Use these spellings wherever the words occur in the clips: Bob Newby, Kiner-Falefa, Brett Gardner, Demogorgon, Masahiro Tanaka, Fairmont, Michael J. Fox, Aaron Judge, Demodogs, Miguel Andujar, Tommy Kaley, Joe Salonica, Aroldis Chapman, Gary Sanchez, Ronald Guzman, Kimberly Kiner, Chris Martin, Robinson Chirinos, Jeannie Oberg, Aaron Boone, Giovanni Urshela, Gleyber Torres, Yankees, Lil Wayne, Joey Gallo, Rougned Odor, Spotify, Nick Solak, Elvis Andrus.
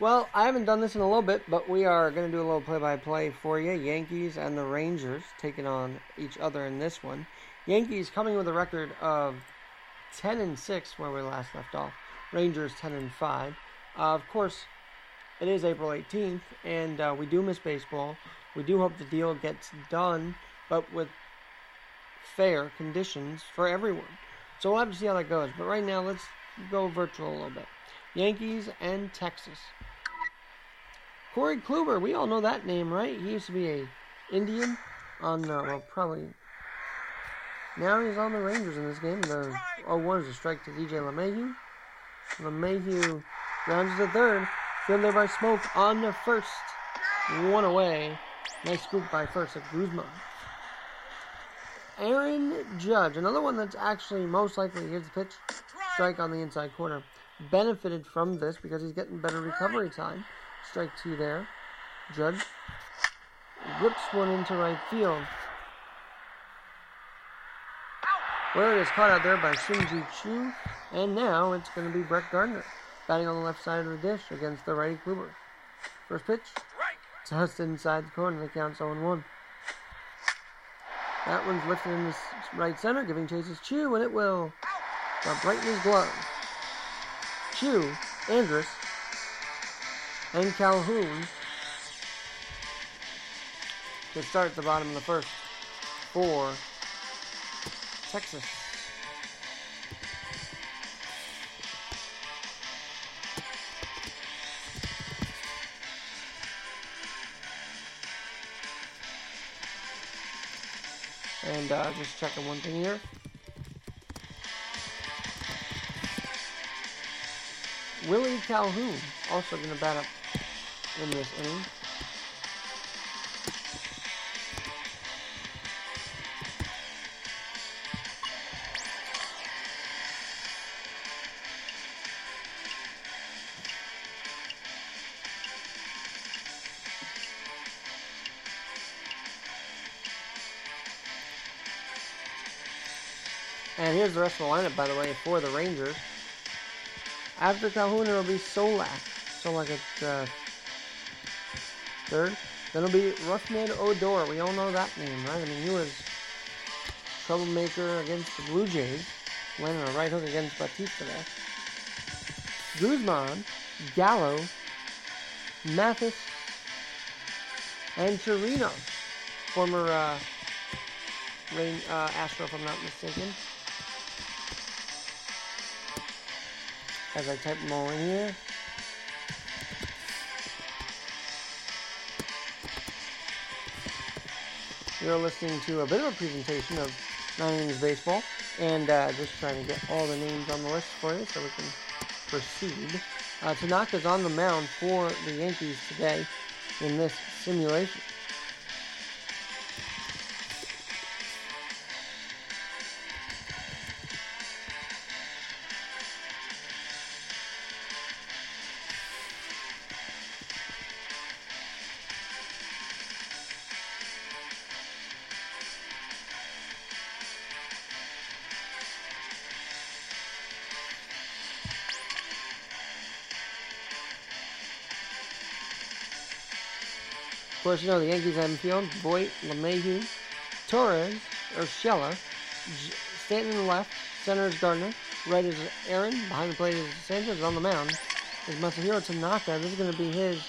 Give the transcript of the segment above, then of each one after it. Well, I haven't done this in a little bit, but we are going to do a little play-by-play for you. Yankees and the Rangers taking on each other in this one. Yankees coming with a record of 10-6 where we last left off. Rangers 10-5. Of course, it is April 18th, and we do miss baseball. We do hope the deal gets done, but with fair conditions for everyone. So we'll have to see how that goes. But right now, let's go virtual a little bit. Yankees and Texas. Corey Kluber, we all know that name, right? He used to be a Indian on, well, probably. Now he's on the Rangers in this game. The awards a strike to DJ LeMahieu. LeMahieu rounds to third. Fielded by Smoke on the first. One away. Nice scoop by first at Guzman. Aaron Judge, another one that's actually most likely, here's the pitch, strike on the inside corner. Benefited from this because he's getting better recovery time. Strike two there. Judge whips one into right field. Where it is caught out there by Shin-Soo Choo. And now it's going to be Brett Gardner batting on the left side of the dish against the righty Kluber. First pitch, just inside the corner. The count's 0-1. That one's lifted in the right center, giving chase is Choo, and it will drop right in his glove. Choo, Andrus, and Calhoun to start at the bottom of the first for Texas. And just checking one thing here. Willie Calhoun also going to bat up in this inning. And here's the rest of the lineup, by the way, for the Rangers. After Calhoun, it'll be Solak. Solak at third. Then it'll be Rougned Odor. We all know that name, right? I mean, he was troublemaker against the Blue Jays. Landing a right hook against Batista there. Guzman, Gallo, Mathis, and Chirinos. Former Astro, if I'm not mistaken. As I type them all in here. You're listening to a bit of a presentation of Nine Innings Baseball, and just trying to get all the names on the list for you so we can proceed. Tanaka's on the mound for the Yankees today in this simulation. Of course, you know the Yankees on the field. Voit, LeMahieu, Torres, Urshela, Stanton left, center is Gardner, right is Aaron, behind the plate is Sanchez, on the mound is Masahiro Tanaka. This is going to be his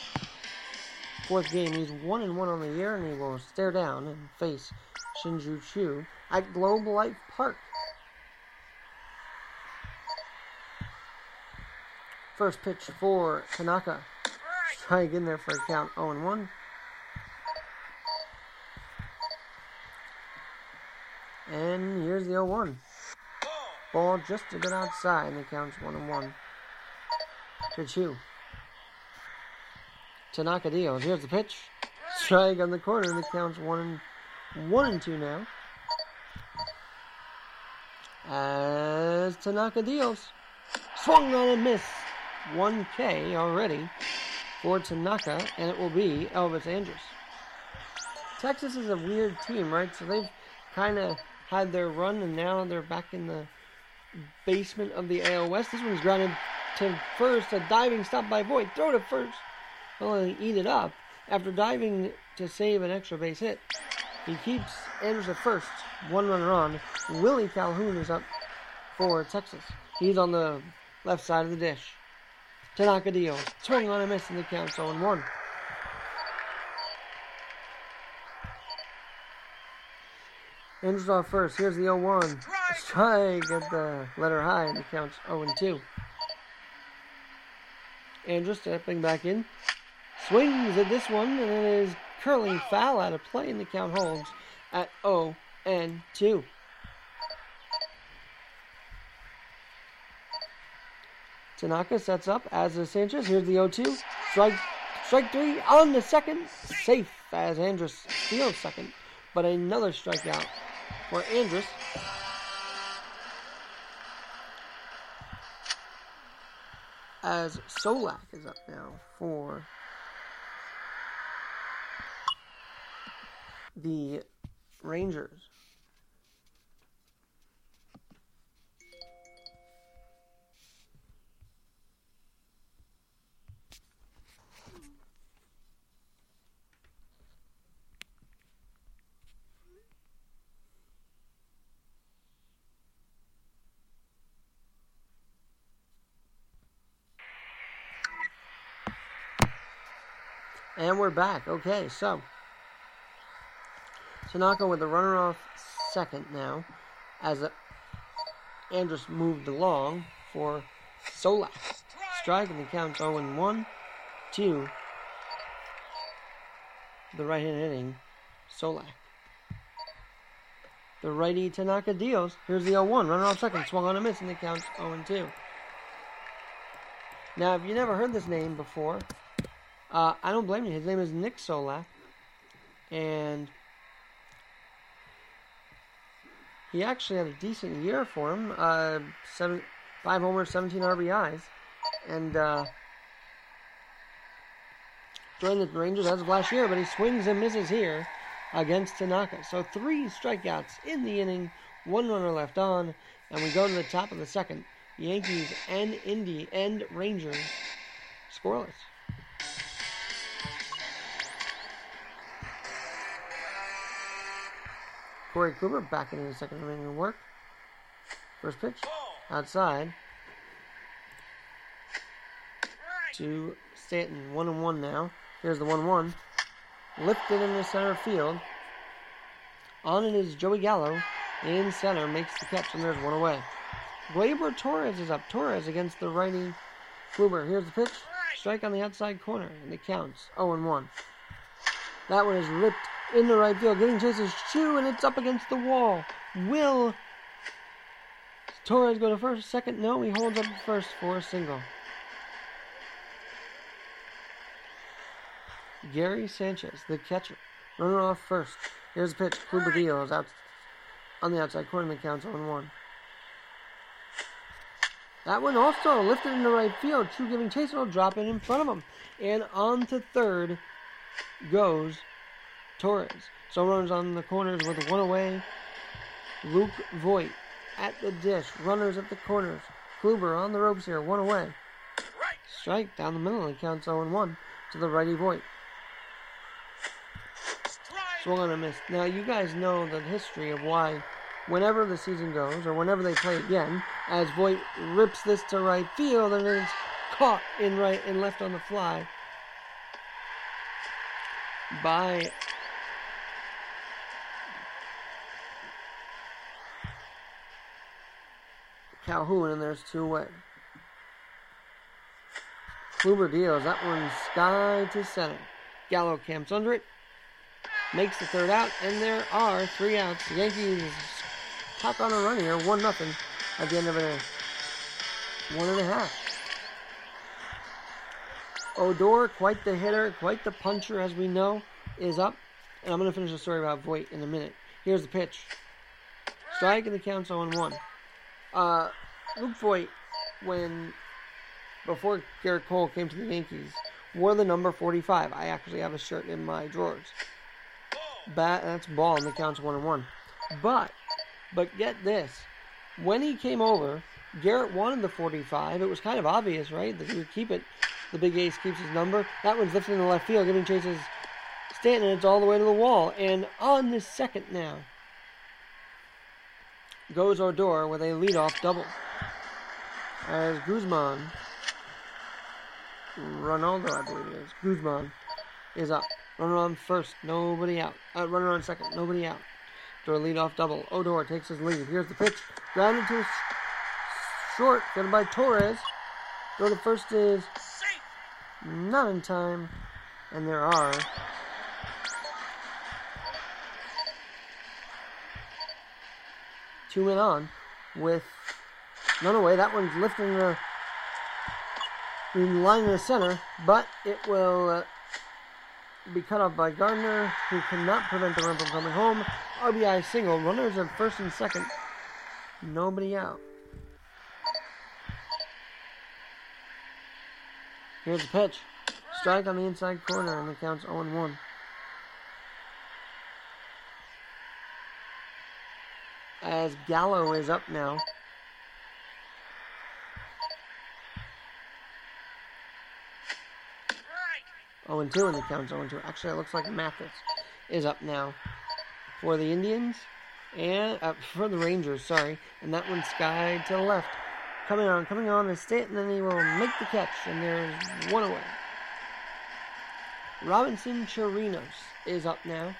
fourth game. He's 1-1 on the year, and he will stare down and face Shin-Soo Choo at Globe Life Park. First pitch for Tanaka. Try again there for a count 0-1. And here's the 0-1. Ball just a bit outside, and it counts 1-1. To Choo. Tanaka deals. Here's the pitch. Strike on the corner, and it counts 1-2 now. As Tanaka deals. Swung on and missed. 1K already for Tanaka, and it will be Elvis Andrus. Texas is a weird team, right? So they've kind of had their run, and now they're back in the basement of the AL West. This one's grounded to first, a diving stop by Voit. Throw to first. Well, they eat it up. After diving to save an extra base hit, he keeps Andrus at first. One runner on. Willie Calhoun is up for Texas. He's on the left side of the dish. Tanaka deals. Swing on a miss, and the count 0-1. Andrus off first. Here's the 0-1. Strike at the letter high, and the count's 0-2. Andrus stepping back in. Swings at this one, and it is curling foul out of play, and the count holds at 0-2. Tanaka sets up, as is Sanchez. Here's the 0-2. Strike three on the second. Safe as Andrus steals second. But another strikeout for Andrus. As Solak is up now for the Rangers. And we're back. Okay, so Tanaka with the runner off second now, as Andrus moved along for Solak. Strike, and the count's 0-1 to the right-hand hitting Solak. The righty Tanaka deals. Here's the 0-1. Runner off second. Swung on a miss, and the count's 0-2. Now, if you never heard this name before, I don't blame you. His name is Nick Solak, and he actually had a decent year for him. 5 homers, 17 RBIs, and joined the Rangers as of last year, but he swings and misses here against Tanaka. So 3 strikeouts in the inning, 1 runner left on, and we go to the top of the second. Yankees and Indy and Rangers scoreless. Corey Kluber back into the second inning of work. First pitch outside to Stanton. 1-1 now. Here's the 1-1. Lifted in the center field. On it is Joey Gallo. In center, makes the catch, and there's one away. Gleyber Torres is up. Torres against the righty Kluber. Here's the pitch. Strike on the outside corner, and it counts 0-1. That one is ripped in the right field. Getting chase is Choo, and it's up against the wall. Will Torres go to first? Second? No, he holds up first for a single. Gary Sanchez, the catcher. Runner off first. Here's a pitch. Kluber deals out on the outside corner, and the count's 0-1. That one also lifted in the right field. Choo giving chase, and will drop it in front of him. And on to third goes Torres. So runners on the corners with one away. Luke Voit at the dish. Runners at the corners. Kluber on the ropes here. One away. Strike down the middle. And counts 0-1 to the righty Voit. Swung on a miss. Now, you guys know the history of why whenever the season goes, or whenever they play again, as Voit rips this to right field, and it's caught in right and left on the fly by Calhoun, and there's 2 away. Kluber deals. That one sky to center. Gallo camps under it. Makes the third out, and there are 3 outs. The Yankees tack on a run here. 1-0 at the end of an inning. 1.5. Odor, quite the hitter, quite the puncher, as we know, is up. And I'm going to finish the story about Voit in a minute. Here's the pitch. Strike, and the count's 0-1. Luke Voit, before Garrett Cole came to the Yankees, wore the number 45. I actually have a shirt in my drawers. That's ball, and the count's 1-1. But get this. When he came over, Garrett wanted the 45. It was kind of obvious, right, that he would keep it. The big ace keeps his number. That one's lifted in the left field, giving chases Stanton. It's all the way to the wall. And on the second now goes Odor with a leadoff double. As Guzman, Ronaldo, I believe it is. Guzman is up. Runner on first, nobody out. Runner on second, nobody out. Odor leadoff double. Odor takes his lead. Here's the pitch. Grounded to short. Got by Torres. Throw to first is not in time. And there are two men on with none away. That one's lifting the line in the center, but it will be cut off by Gardner, who cannot prevent the run from coming home. RBI single. Runners at first and second. Nobody out. Here's the pitch. Strike on the inside corner, and the count's 0-1. As Gallo is up now. Right. 0-2, and the count's 0-2. Actually, it looks like Mathis is up now for the Indians, and for the Rangers, sorry. And that one skied to the left. Coming on is Stanton, and he will make the catch, and there's one away. Robinson Chirinos is up now.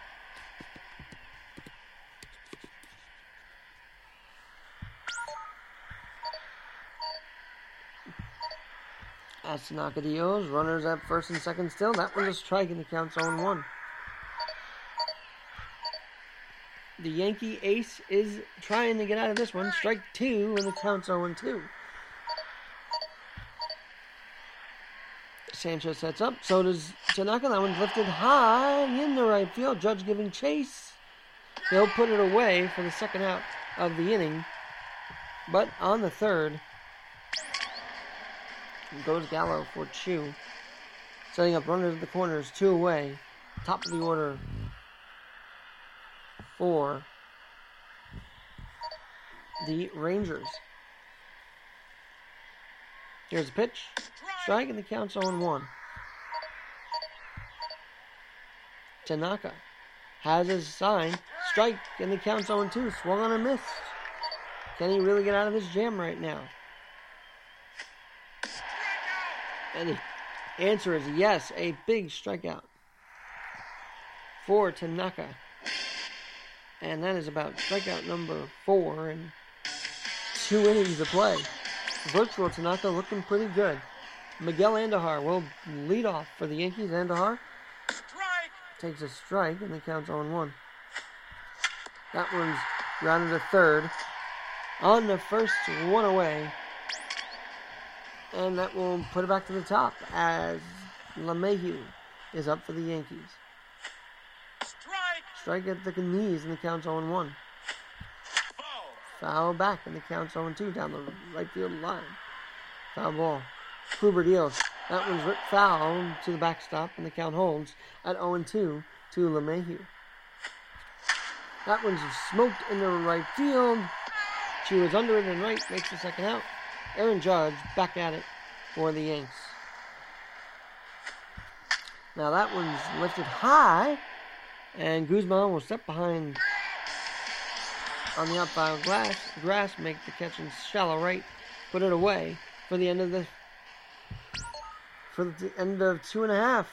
That's Tanaka deals. Runners at first and second still. That one's a strike, and the count's 0-1. The Yankee ace is trying to get out of this one. Strike two, and the count's 0-2. Sanchez sets up. So does Tanaka. That one's lifted high in the right field. Judge giving chase. They'll put it away for the second out of the inning. But on the third, goes Gallo for Choo. Setting up runners at the corners. Two away. Top of the order for the Rangers. Here's the pitch. Strike, and the count's 0-1. Tanaka has his sign. Strike, and the count's 0-2. Swung on a miss. Can he really get out of this jam right now? And the answer is yes. A big strikeout for Tanaka. And that is about strikeout number 4 and 2 innings to play. Virtual Tanaka looking pretty good. Miguel Andujar will lead off for the Yankees. Andujar takes a strike, and the count's 0-1. That one's grounded to third. On the first, one away. And that will put it back to the top as LeMahieu is up for the Yankees. Strike at the knees, and the count's 0-1. Foul back, and the count's 0-2 down the right field line. Foul ball. Kluber deals. That one's ripped foul to the backstop, and the count holds at 0-2 to LeMahieu. That one's smoked in the right field. She was under it and right, makes the second out. Aaron Judge back at it for the Yanks. Now that one's lifted high, and Guzman will step behind on the outfield grass, make the catch in shallow right, put it away for the end of two and a half.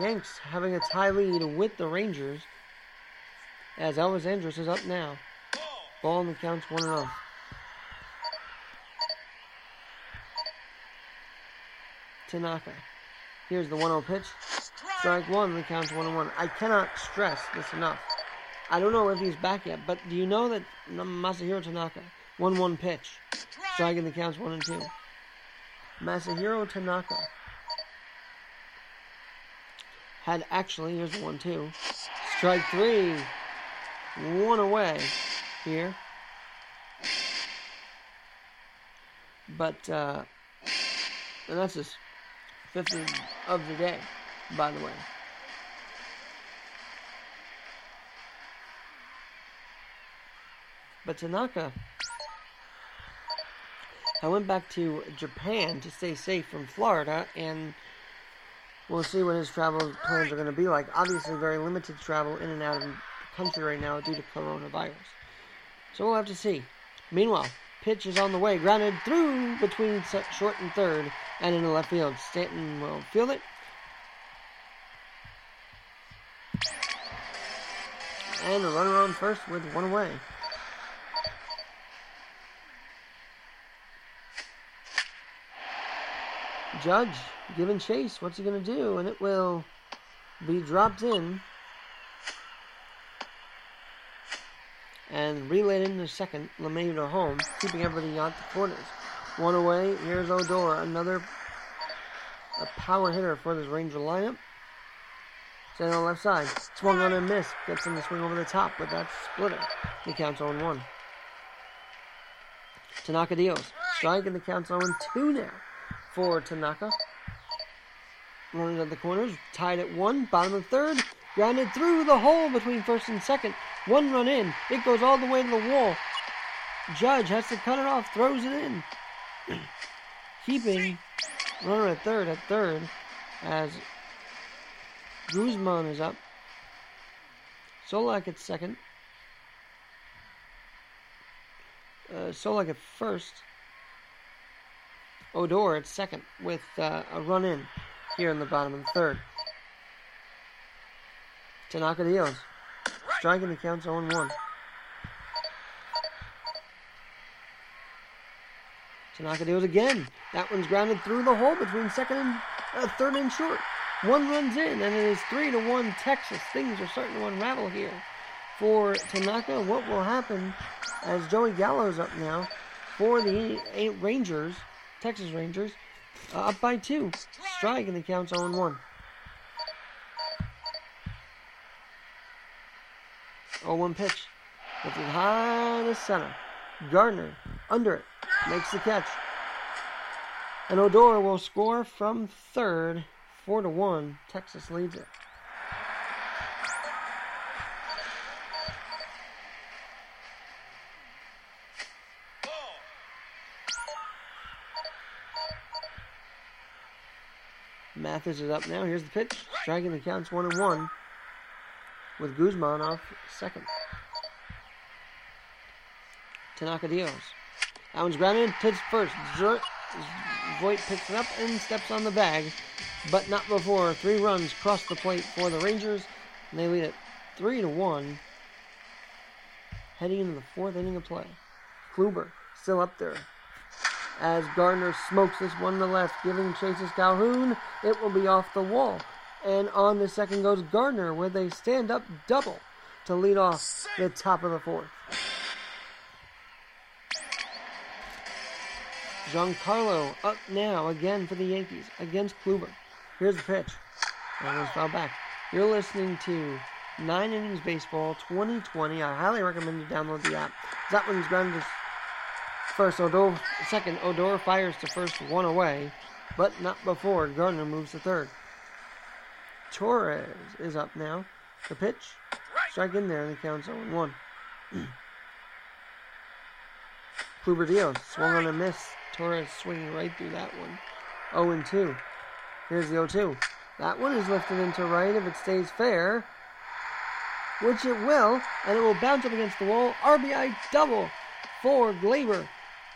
Yanks having a tie lead with the Rangers as Elvis Andrus is up now. Ball in the counts 1-0. Tanaka. Here's the 1-0 pitch. Strike one, and the count's 1-1. I cannot stress this enough. I don't know if he's back yet, but do you know that Masahiro Tanaka, 1-1 pitch. Strike, and the count's 1-2. Masahiro Tanaka had actually, here's the 1-2. Strike three. One away here. But, and that's his fifth of the day, by the way. But Tanaka I went back to Japan to stay safe from Florida, and we'll see what his travel plans are going to be like. Obviously, very limited travel in and out of the country right now due to coronavirus. So we'll have to see. Meanwhile, pitch is on the way. Grounded through between short and third and into left field. Stanton will field it. And a runner on first with one away. Judge giving chase. What's he going to do? And it will be dropped in. And relayed into second. LeMahieu to home, keeping everybody out the corners. One away. Here's Odor. A power hitter for this Ranger lineup. Set on the left side. Swung on and missed. Gets him to swing over the top with that splitter. The count's 0-1. Tanaka deals. Strike, and the count's 0-2 now for Tanaka. Runners at the corners. Tied at one. Bottom of third. Grounded through the hole between first and second. One run in. It goes all the way to the wall. Judge has to cut it off. Throws it in. Keeping runner at third. As Guzman is up. Solak at second. Solak at first. Odor at second with a run in here in the bottom of the third. Tanaka deals. Striking the count's 0-1. Tanaka deals again. That one's grounded through the hole between second and third and short. One runs in, and it is 3-1 Texas. Things are starting to unravel here for Tanaka. What will happen as Joey Gallo's up now for the Rangers, Texas Rangers, up by two. Strike, and the count's 0-1. 0-1 pitch. Lifted high to center. Gardner, under it, makes the catch. And Odor will score from third. 4-1, Texas leads it. Mathis is up now. Here's the pitch. Striking, the count's 1-1 with Guzman off second. Tanaka deals. That one's grounded. Pitch first. Voit picks it up and steps on the bag. But not before 3 runs cross the plate for the Rangers. And they lead it 3-1. Heading into the 4th inning of play. Kluber still up there. As Gardner smokes this one to left, giving chase to Calhoun. It will be off the wall. And on the second goes Gardner with a stand-up double to lead off the top of the 4th. Giancarlo up now again for the Yankees against Kluber. Here's the pitch. And it's fouled back. You're listening to 9 Innings Baseball 2020. I highly recommend you download the app. That one's grounded to first. Odor second. Odor fires to first, one away, but not before Gardner moves to third. Torres is up now. The pitch. Strike in there, and the count's 0-1. Kluber deals. Swung on a miss. Torres swinging right through that one. 0-2. Here's the 0-2. That one is lifted into right if it stays fair, which it will, and it will bounce up against the wall. RBI double for Gleyber,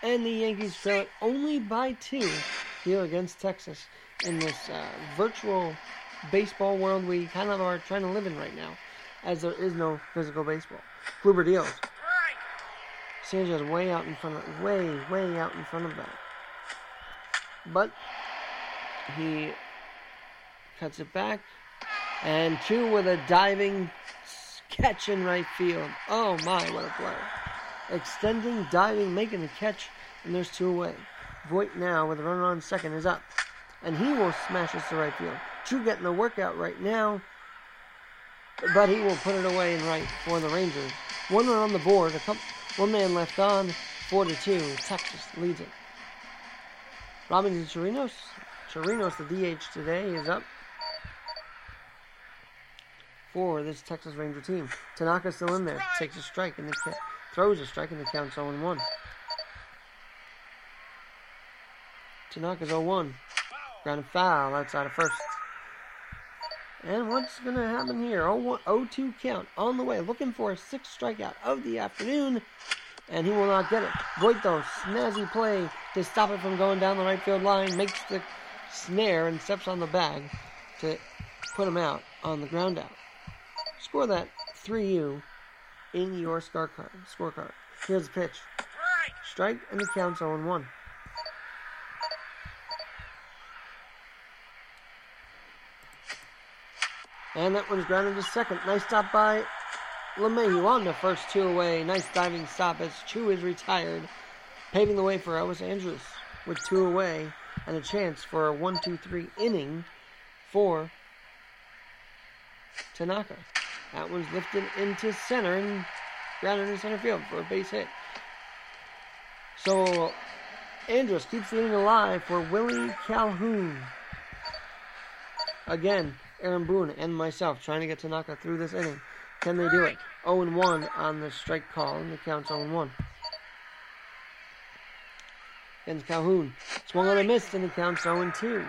and the Yankees trail it only by 2 here against Texas in this virtual baseball world we kind of are trying to live in right now, as there is no physical baseball. Kluber deals. Sanchez way out in front of way out in front of that. But he cuts it back. And Choo with a diving catch in right field. Oh my, what a play. Extending, diving, making the catch, and there's 2 away. Voit now with a runner on second is up. And he will smash this to right field. Choo getting the workout right now. But he will put it away in right for the Rangers. One run on the board, one man left on, 4-2, Texas leads it. Robinson Chirinos. Chirinos, the DH today, is up for this Texas Ranger team. Tanaka's still in there, takes a strike, and throws a strike, and the count's 0-1. Tanaka's 0-1. Grounded foul outside of first. And what's going to happen here? 0-2 count on the way. Looking for his sixth strikeout of the afternoon. And he will not get it. Voit, though, snazzy play to stop it from going down the right field line. Makes the snare and steps on the bag to put him out on the ground out. Score that 3U in your scorecard. Here's the pitch. Strike, and the count's 0-1. And that one's grounded to second. Nice stop by LeMahieu on the first two away. Nice diving stop as Choo is retired, paving the way for Elvis Andrus with two away and a chance for a 1-2-3 inning for Tanaka. That one's lifted into center and grounded in center field for a base hit. So Andrus keeps the inning alive for Willie Calhoun. Again, Aaron Boone and myself trying to get Tanaka through this inning. Can they do it? 0-1 on the strike call, and the count's 0-1. And Calhoun swung on a miss, and the count's 0-2.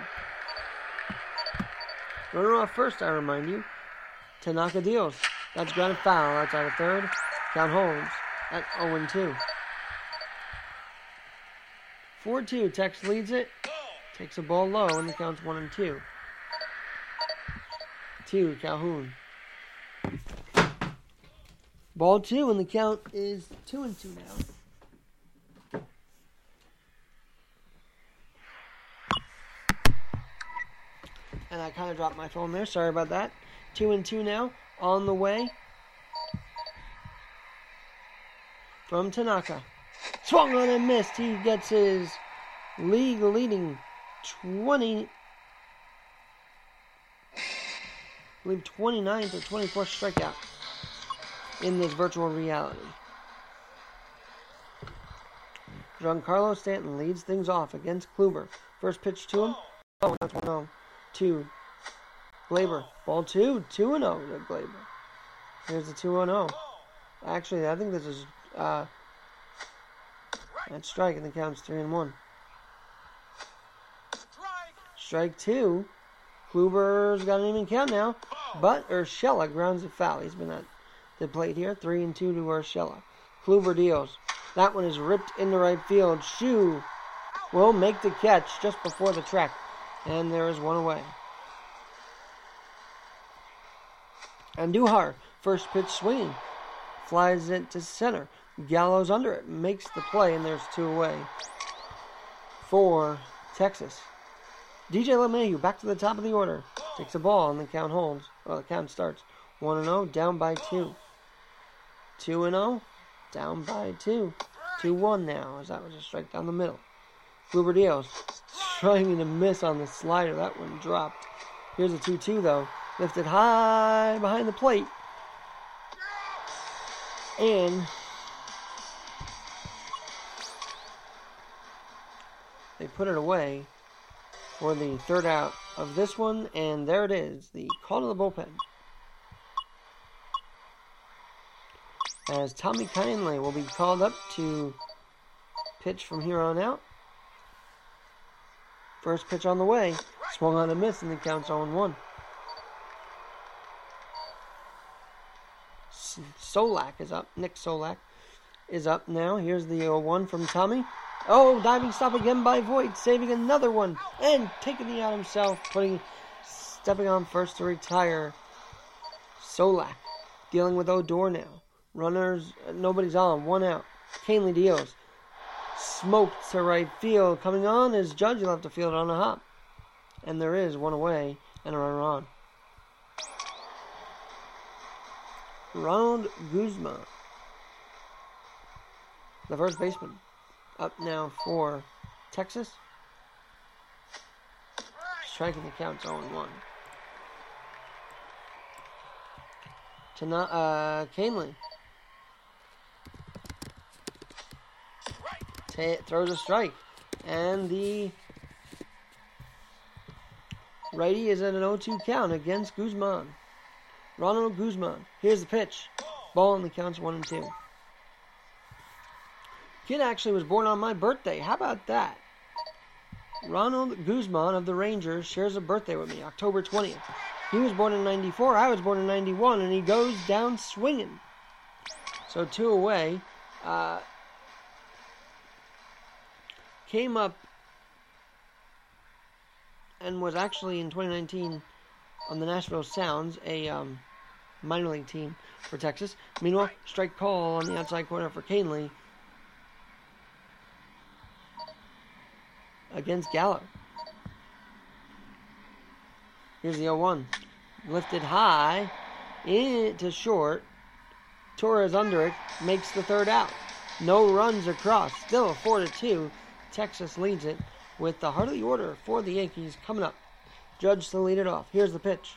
Runner off first, I remind you. Tanaka deals. That's grounded foul outside of third. Count holds at 0-2. 4-2, Tex leads it. Takes a ball low, and the count's 1-2. Two, Calhoun. Ball two, and the count is 2-2 now. And I kind of dropped my phone there. Sorry about that. 2-2 now on the way from Tanaka. Swung on and missed. He gets his league-leading 29th or 24th strikeout in this virtual reality. Giancarlo Stanton leads things off against Kluber. First pitch to him. Oh, that's 1-0 to Gleyber. Ball 2, 2-0 to Gleyber. Here's the 2-0. Actually, I think this is... That's strike, and the count's 3-1. Strike 2. Kluber's got an even count now, but Urshela grounds a foul. He's been at the plate here. 3-2 to Urshela. Kluber deals. That one is ripped into right field. Choo will make the catch just before the track, and there is one away. Andujar, first pitch swinging, flies it to center. Gallo's under it, makes the play, and there's two away for Texas. DJ LeMahieu back to the top of the order. Takes a ball, and the count holds. Well, the count starts 1-0, down by 2. 2-0, down by 2. 2-1 now, as that was a strike down the middle. Kluber deals, trying to miss on the slider. That one dropped. Here's a 2-2, though. Lifted high behind the plate. And they put it away for the third out of this one, and there it is, the call to the bullpen. As Tommy Kaley will be called up to pitch from here on out. First pitch on the way, swung on a miss, and the count's 0-1. Nick Solak is up now. Here's the 0-1 from Tommy. Oh, diving stop again by Voit, saving another one, and taking the out himself, stepping on first to retire Solak, dealing with Odor now. Runners, nobody's on, one out. Kaley deals. Smoked to right field. Coming on is Judge left the field on a hop. And there is one away and a runner on. Ronald Guzman, the first baseman, up now for Texas. Striking the count's 0-1. Kaley throws a strike, and the righty is at an 0-2 count against Guzman. Ronald Guzman. Here's the pitch. Ball, and the count's 1-2. Kid actually was born on my birthday. How about that? Ronald Guzman of the Rangers shares a birthday with me, October 20th. He was born in 94, I was born in 91, and he goes down swinging. So two away. Came up and was actually in 2019 on the Nashville Sounds, a minor league team for Texas. Meanwhile, strike call on the outside corner for Kaley against Gallo. Here's the 0-1. Lifted high into short. Torres under it. Makes the third out. No runs across. Still a 4-2. Texas leads it with the heart of the order for the Yankees coming up. Judge to lead it off. Here's the pitch.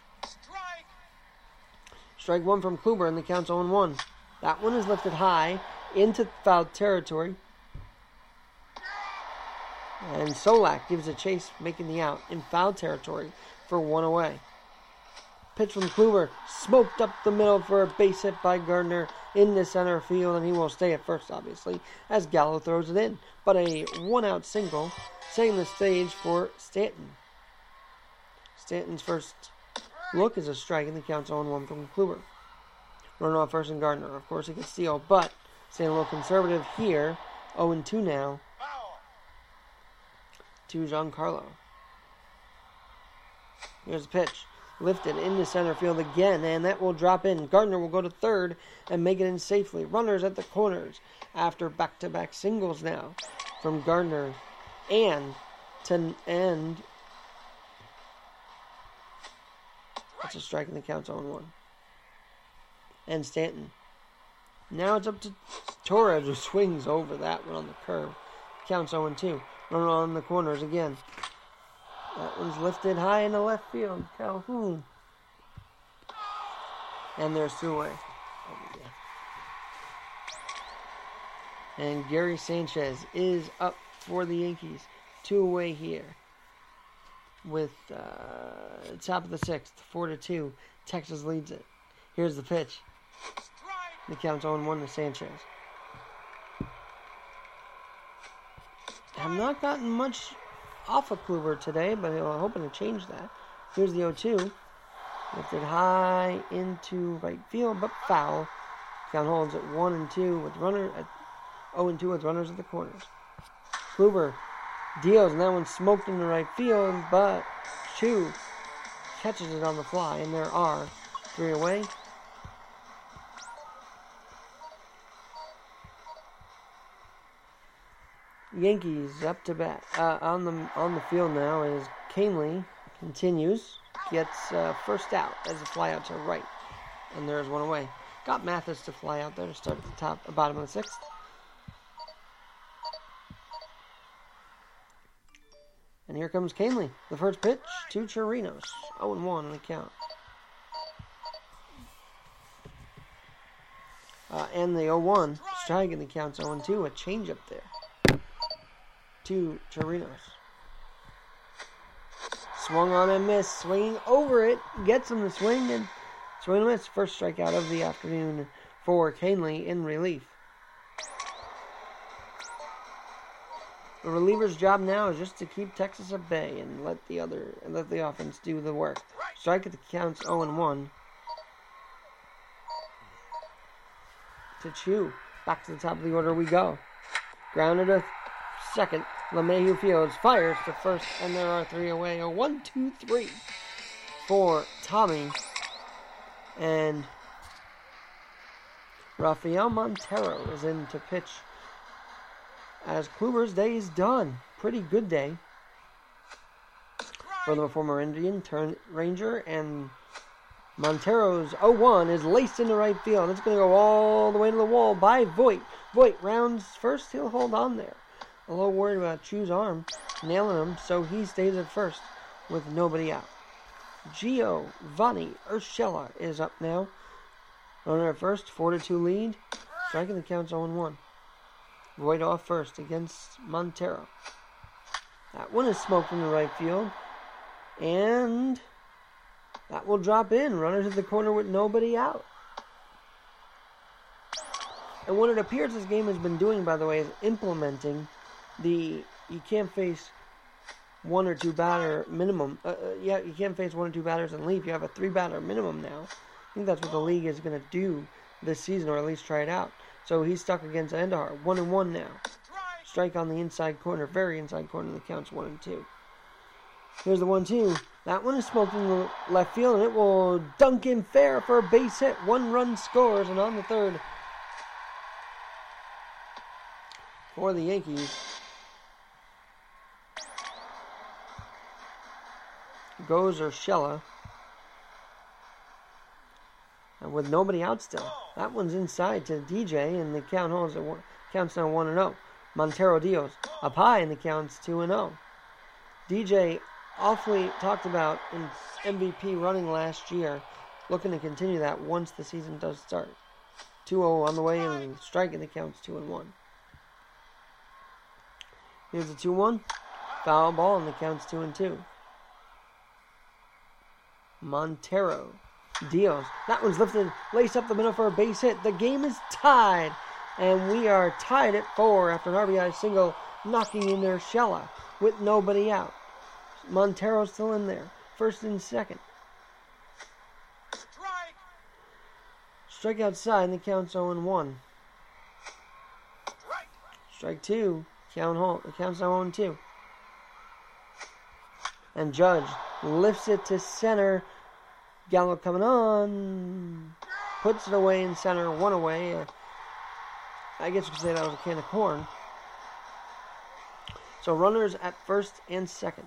Strike one from Kluber, and the count's 0-1. That one is lifted high into foul territory. And Solak gives a chase, making the out in foul territory for one away. Pitch from Kluber, smoked up the middle for a base hit by Gardner in the center field, and he will stay at first, obviously, as Gallo throws it in. But a one-out single, setting the stage for Stanton. Stanton's first look is a strike, and the count's 0-1 from Kluber. Runner on first and Gardner. Of course, he can steal, but staying a little conservative here. 0-2 now to Giancarlo. Here's the pitch. Lifted into center field again, and that will drop in. Gardner will go to third and make it in safely. Runners at the corners after back-to-back singles now from Gardner and that's a strike, and the count's 0-1. And Stanton. Now it's up to Torres, who swings over that one on the curve. Count's 0-2. Runner on the corners again. That one's lifted high in the left field. Calhoun. And there's two away. And Gary Sanchez is up for the Yankees. Two away here. With top of the sixth. 4-2. Texas leads it. Here's the pitch. The count's 0-1 to Sanchez. I've not gotten much off of Kluber today, but I'm hoping to change that. Here's the 0-2. Lifted high into right field, but foul. Count holds at 1-2 with 0-2 with runners at the corners. Kluber deals, and that one smoked in the right field, but Choo catches it on the fly, and there are three away. Yankees up to bat. On the field now is Kaley. Continues. Gets first out as a fly out to right. And there's one away. Got Mathis to fly out there to start at the bottom of the sixth. And here comes Kaley. The first pitch to Chirinos. 0-1 on the count. And the 0-1. Strike, in the count's 0-2. A change up there to Chirinos. Swung on and missed. Swinging over it. Gets him the swing and swing and miss. First strikeout of the afternoon for Kaley in relief. The reliever's job now is just to keep Texas at bay and let the offense do the work. Strike at the count's 0-1 to Choo. Back to the top of the order we go. Grounded a second, LeMahieu fields, fires to first, and there are three away. 1, 2, 3 for Tommy. And Rafael Montero is in to pitch as Kluber's day is done. Pretty good day for the former Indian turned Ranger, and Montero's 0-1 is laced into right field. It's going to go all the way to the wall by Voit. Voit rounds first. He'll hold on there. A little worried about Choo's arm nailing him, so he stays at first with nobody out. Giovanni Urshela is up now. Runner at first, 4-2 lead. Striking, the count's 0-1. Voit off first against Montero. That one is smoked in the right field. And that will drop in. Runner to the corner with nobody out. And what it appears this game has been doing, by the way, is implementing you can't face one or two batter minimum. Yeah, you can't face one or two batters and leave. You have a 3-batter minimum now. I think that's what the league is going to do this season, or at least try it out. So he's stuck against Andujar. 1-1 now. Strike on the inside corner, very inside corner, and the count's 1-2. Here's the 1-2. That one is smoked in the left field, and it will dunk in fair for a base hit. One run scores, and on the third for the Yankees goes Urshela. And with nobody out still. That one's inside to DJ, and the count holds at one, count's now 1-0. Montero deals up high, and the count's 2-0. DJ, awfully talked about in MVP running last year, looking to continue that once the season does start. 2-0 on the way, and striking the count's 2-1. Here's the 2-1. Foul ball, and the count's 2-2. Montero deals. That one's lifted, laced up the middle for a base hit. The game is tied, and we are tied at 4 after an RBI single knocking in Urshela with nobody out. Montero's still in there, first and second. Strike outside, and the count's 0-1. Strike two, count hold. The count's now 0-2. And Judge lifts it to center. Gallo coming on, puts it away in center, one away. I guess you could say that was a can of corn. So runners at first and second.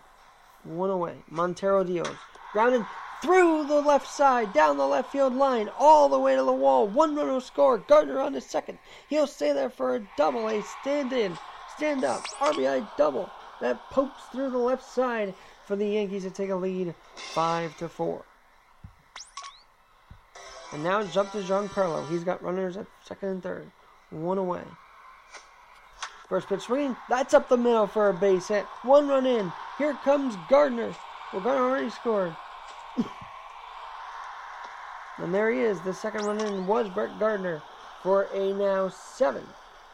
One away. Montero deals. Grounded through the left side, down the left field line, all the way to the wall. One run will score. Gardner on to second. He'll stay there for a double. A stand-in, stand-up, RBI double. That pokes through the left side for the Yankees to take a lead 5-4. And now it's up to Giancarlo. He's got runners at second and third. One away. First pitch swinging. That's up the middle for a base hit. One run in. Here comes Gardner. Well, Gardner already scored. And there he is. The second run in was Brett Gardner for a now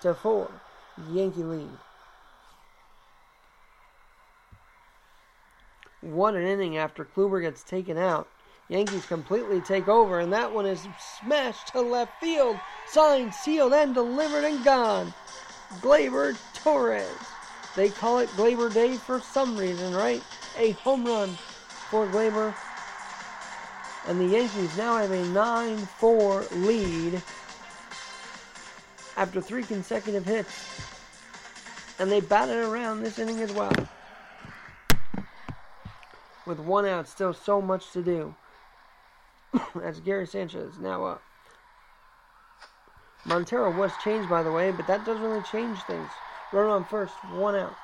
7-4 Yankee lead. What an inning after Kluber gets taken out. Yankees completely take over, and that one is smashed to left field. Signed, sealed, and delivered, and gone. Gleyber Torres. They call it Gleyber Day for some reason, right? A home run for Gleyber. And the Yankees now have a 9-4 lead after 3 consecutive hits. And they batted around this inning as well. With one out, still so much to do. That's Gary Sanchez now up. Montero was changed, by the way, but that doesn't really change things. Run on first, one out.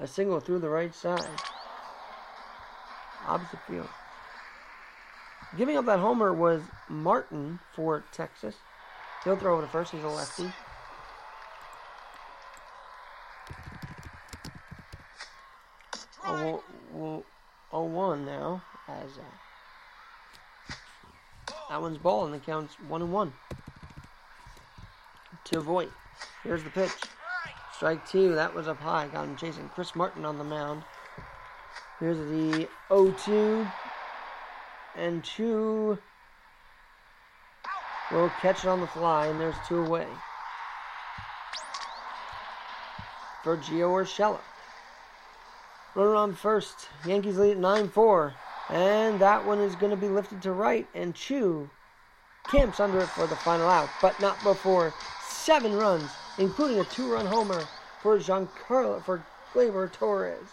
A single through the right side. Opposite field. Giving up that homer was Martin for Texas. He'll throw over to first. He's a lefty. Oh, 0-1 now. As that one's ball, and the count's 1-1. To Voit. Here's the pitch. Strike two. That was up high. Got him chasing Chris Martin on the mound. Here's the 0-2. And Choo will catch it on the fly, and there's 2 away. For Gio Urshela. Runner on first. Yankees lead at 9-4. And that one is going to be lifted to right, and Choo camps under it for the final out, but not before 7 runs, including a 2-run homer for Gleyber Torres.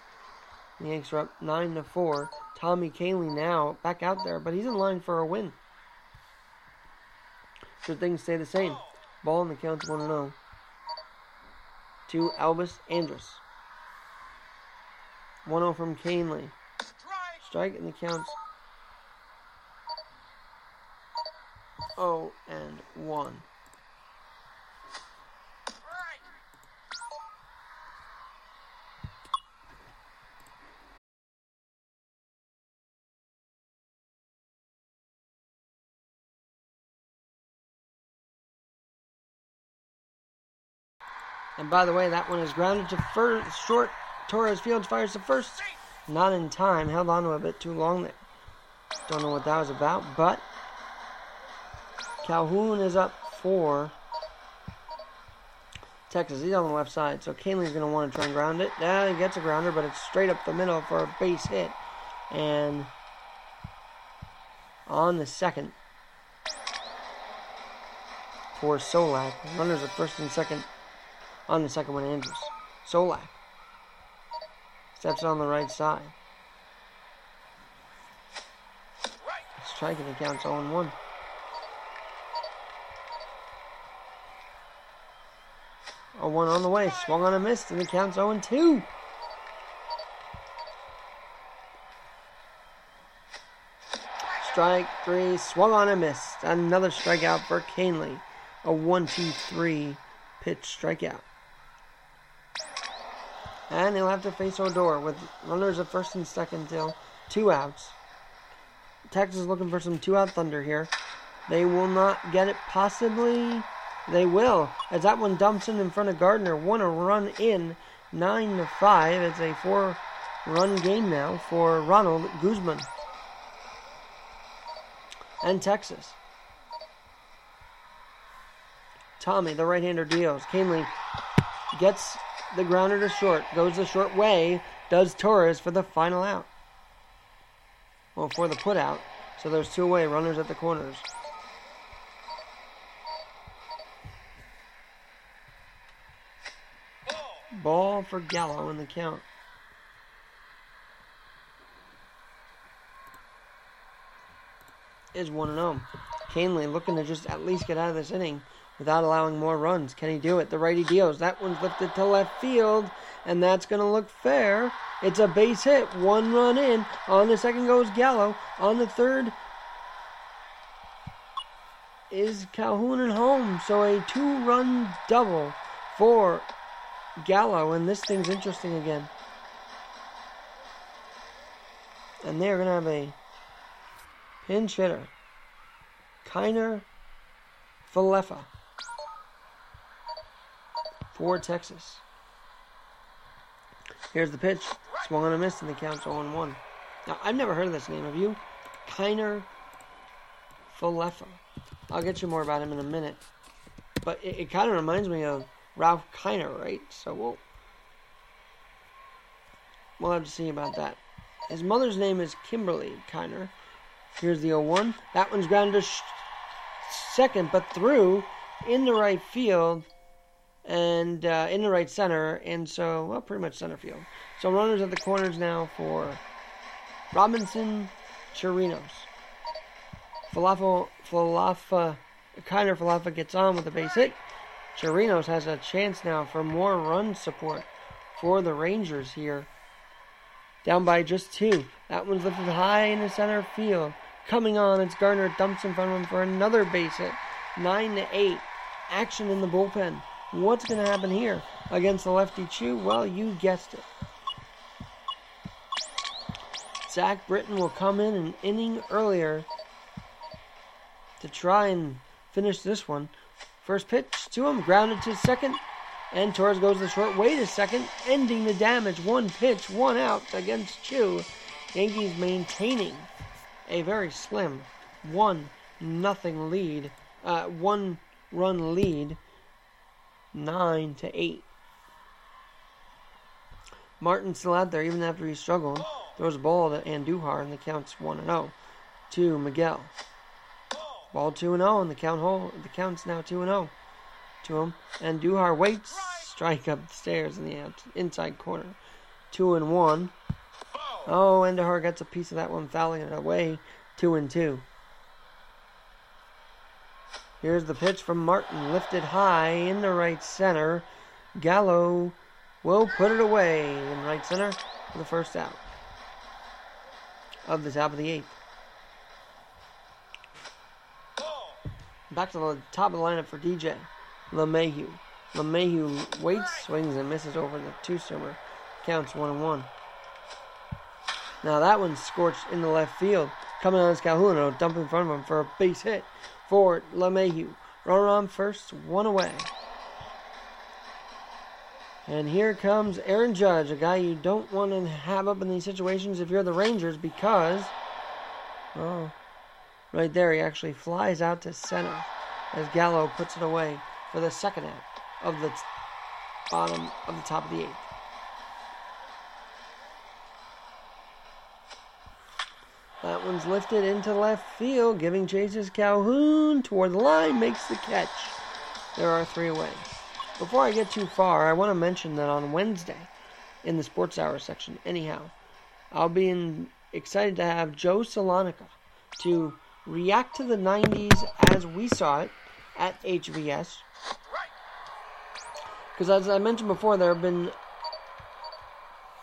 The Yanks are up 9-4. Tommy Kaley now back out there, but he's in line for a win. Should things stay the same. Ball in the count's 1-0. To Elvis Andrus. 1-0 from Kaley. Strike in the counts. 0-1. And by the way, that one is grounded to short Torres fields, fires the first. Not in time. Held on a bit too long there. Don't know what that was about, but Calhoun is up for Texas. He's on the left side, so Kaley's going to want to try and ground it. Yeah, he gets a grounder, but it's straight up the middle for a base hit. And on the second for Solak. Runners at first and second on the second one, Andrus. Solak steps on the right side. Striking accounts 0-1. A one on the way. Swung on a miss, and the count's 0-2. Strike three. Swung on a miss. Another strikeout for Kaley. A 1-2-3 pitch strikeout. And he'll have to face Odor with runners at first and second till 2 outs. Texas looking for some 2-out thunder here. They will not get it. Possibly they will, as that one dumps in front of Gardner. One a run in, 9-5. It's a 4-run game now for Ronald Guzman and Texas. Tommy, the right-hander, deals. Kaley gets the grounder to short, goes the short way, does Torres for the final out. Well, for the put out. So there's 2 away, runners at the corners. Ball for Gallo in the count. Is 1-0. Kaley looking to just at least get out of this inning without allowing more runs. Can he do it? The righty deals. That one's lifted to left field, and that's going to look fair. It's a base hit. 1 run in. On the second goes Gallo. On the third is Calhoun at home. So a 2-run double for Gallo, and this thing's interesting again. And they're going to have a pinch hitter. Kiner-Falefa for Texas. Here's the pitch. Swung on a miss, and the count's 0-1. Now, I've never heard of this name. Have you? Kiner-Falefa. I'll get you more about him in a minute. But it kind of reminds me of Ralph Kiner, right? So we'll have to see about that. His mother's name is Kimberly Kiner. Here's the 0-1. That one's grounded to second, but through in the right field and in the right center, and so, well, pretty much center field. So runners at the corners now for Robinson Chirinos. Kiner-Falefa gets on with a base hit. Chirinos has a chance now for more run support for the Rangers here. Down by just 2. That one's lifted high in the center field. Coming on, it's Gardner. Dumps in front of him for another base hit. 9-8. Action in the bullpen. What's going to happen here against the lefty Choo? Well, you guessed it. Zach Britton will come in an inning earlier to try and finish this one. First pitch to him, grounded to second, and Torres goes the short way to second, ending the damage. 1 pitch, 1 out against Choo. Yankees maintaining a very slim 1-0 lead, 1-run lead, 9-8. Martin's still out there even after he's struggling. Throws a ball to Andujar, and the count's 1-0 to Miguel. Ball 2-0, and the count's now 2-0 to him. And Duhar waits. Strike up the stairs in the inside corner. 2-1. Oh, Andujar gets a piece of that one, fouling it away. 2-2. Here's the pitch from Martin. Lifted high in the right center. Gallo will put it away in right center for the first out of the top of the 8th. Back to the top of the lineup for DJ LeMahieu. LeMahieu waits, swings, and misses over the 2-seamer. Counts 1-1. Now that one's scorched in the left field. Coming on is Calhoun. It'll dump in front of him for a base hit for LeMahieu. Runner on first, 1 away. And here comes Aaron Judge, a guy you don't want to have up in these situations if you're the Rangers because, oh, right there he actually flies out to center as Gallo puts it away for the second out of the bottom of the top of the eighth. That one's lifted into left field, giving chases. Calhoun toward the line, makes the catch. There are three away. Before I get too far, I want to mention that on Wednesday, in the Sports Hour section, anyhow, I'll be excited to have Joe Salonica to react to the 90s as we saw it at HVS. Because as I mentioned before, there have been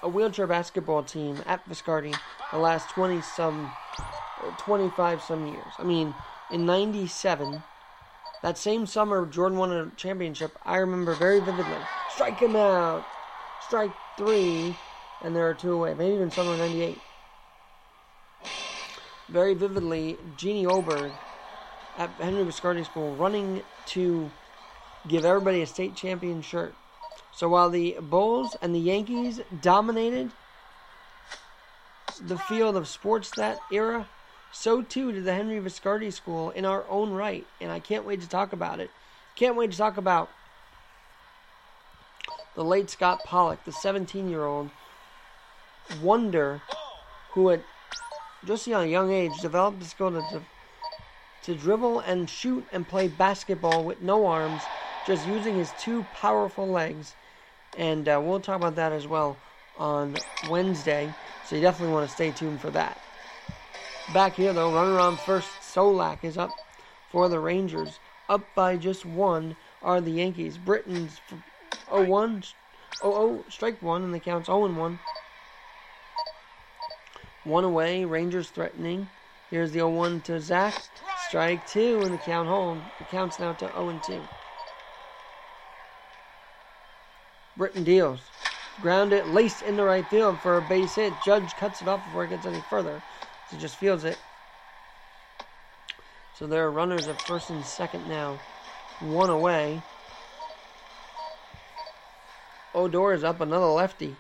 a wheelchair basketball team at Viscardi the last 25-some years. I mean, in 97... that same summer, Jordan won a championship. I remember very vividly. Strike him out. Strike three. And there are two away. Maybe even summer 98. Very vividly, Jeannie Oberg at Henry Viscardi School running to give everybody a state champion shirt. So while the Bulls and the Yankees dominated the field of sports that era, so too did the Henry Viscardi School in our own right, and I can't wait to talk about it. Can't wait to talk about the late Scott Pollock, the 17-year-old wonder who at just a young age developed the skill to dribble and shoot and play basketball with no arms, just using his two powerful legs. And we'll talk about that as well on Wednesday, so you definitely want to stay tuned for that. Back here, though, runner on first, Solak is up for the Rangers. Up by just one are the Yankees. Britton's 0-1, 0-0, strike one, and the count's 0-1. One away, Rangers threatening. Here's the 0-1 to Zach. Strike two, and the count home. The count's now to 0-2. Britton deals. Ground it, laced in the right field for a base hit. Judge cuts it off before it gets any further. He just fields it. So there are runners at first and second now. One away. Odor is up, another lefty.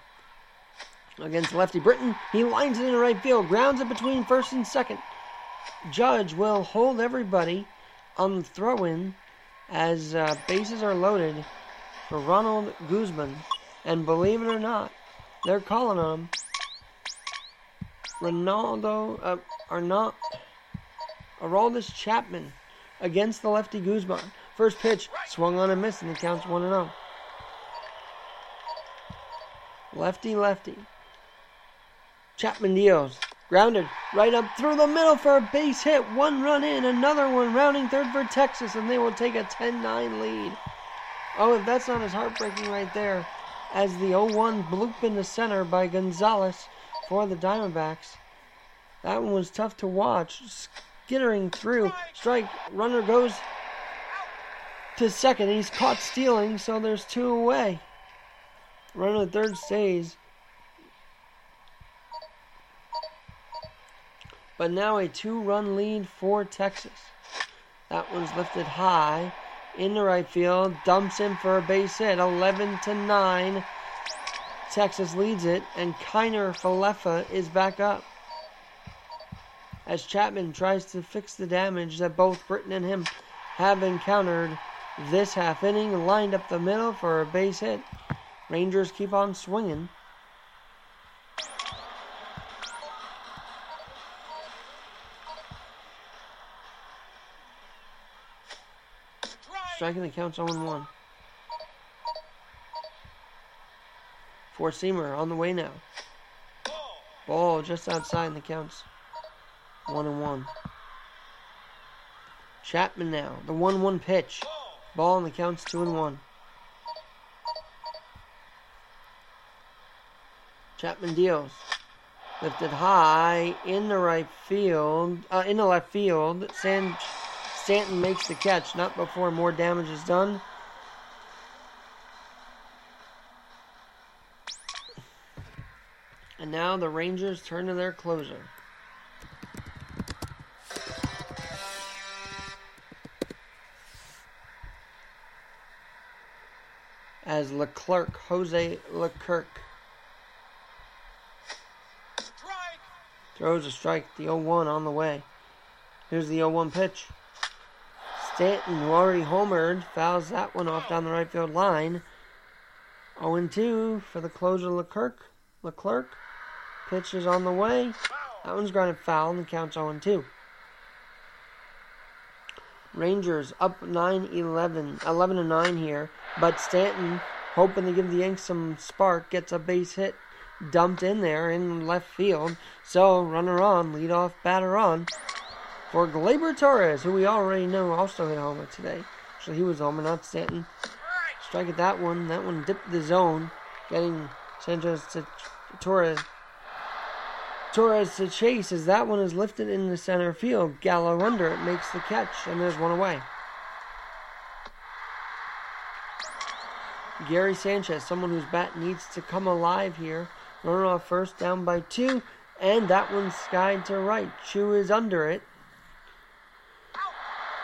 Against lefty Britton. He lines it in the right field. Grounds it between first and second. Judge will hold everybody on the throw-in as bases are loaded for Ronald Guzman. And believe it or not, they're calling on him. Aroldis Chapman against the lefty Guzman. First pitch, swung on and missed, and the count's 1-0. Lefty. Chapman deals. Grounded right up through the middle for a base hit. One run in, another one rounding third for Texas, and they will take a 10-9 lead. Oh, if that's not as heartbreaking right there as the 0-1 bloop into center by Gonzalez for the Diamondbacks. That one was tough to watch. Skittering through. Strike. Runner goes to second. He's caught stealing, so there's two away. Runner to third stays. But now a two-run lead for Texas. That one's lifted high in the right field. Dumps in for a base hit. 11-9. Texas leads it, and Kiner-Falefa is back up as Chapman tries to fix the damage that both Britton and him have encountered this half inning. Lined up the middle for a base hit. Rangers keep on swinging. Striking, the count's 0-1. Four-seamer on the way now. Ball just outside, and the count's 1-1. Chapman now. The 1-1 pitch. Ball, and the count's 2-1. Chapman deals. Lifted high in the right field. In the left field. Stanton makes the catch. Not before more damage is done. And now the Rangers turn to their closer. as Leclerc, Jose Leclerc. Throws a strike, the 0-1 on the way. Here's the 0-1 pitch. Stanton, who already homered, fouls that one off down the right field line. 0-2 for the closer, Leclerc. Pitch is on the way. That one's grounded foul and counts 0-2. Rangers up 9-11, 11-9 here. But Stanton, hoping to give the Yanks some spark, gets a base hit. Dumped in there in left field. So, runner on, leadoff batter on for Gleyber Torres, who we already know also hit homer today. Actually, he was homer, not Stanton. Strike at that one. That one dipped the zone, getting Sanchez to Torres. Torres to chase as that one is lifted in the center field. Gallo under it makes the catch, and there's one away. Gary Sanchez, someone whose bat needs to come alive here. Runner off first, down by 2, and that one's skied to right. Choo is under it.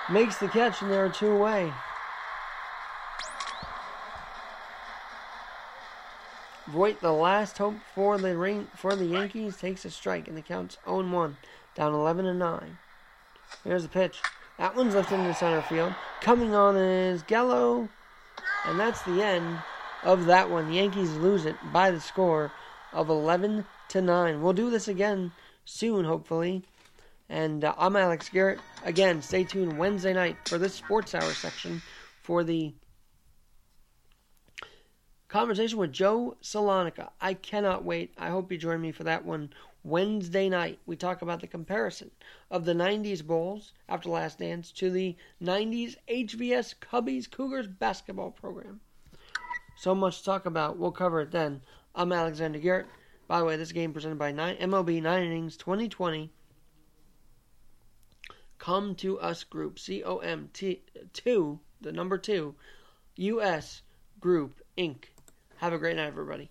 Makes the catch, and there are 2 away. Voit, the last hope for the Yankees, takes a strike, and the count's 0-1, down 11-9. Here's the pitch. That one's lifted into center field. Coming on is Gallo, and that's the end of that one. The Yankees lose it by the score of 11-9. We'll do this again soon, hopefully. And I'm Alex Garrett. Again, stay tuned Wednesday night for this Sports Hour section for the conversation with Joe Salonica. I cannot wait. I hope you join me for that one Wednesday night. We talk about the comparison of the 90s Bulls after Last Dance to the 90s HBS Cubbies Cougars basketball program. So much to talk about. We'll cover it then. I'm Alexander Garrett. By the way, this game presented by MLB 9 Innings 2020. Come to Us Group, COM2, the number 2, US Group, Inc. Have a great night, everybody.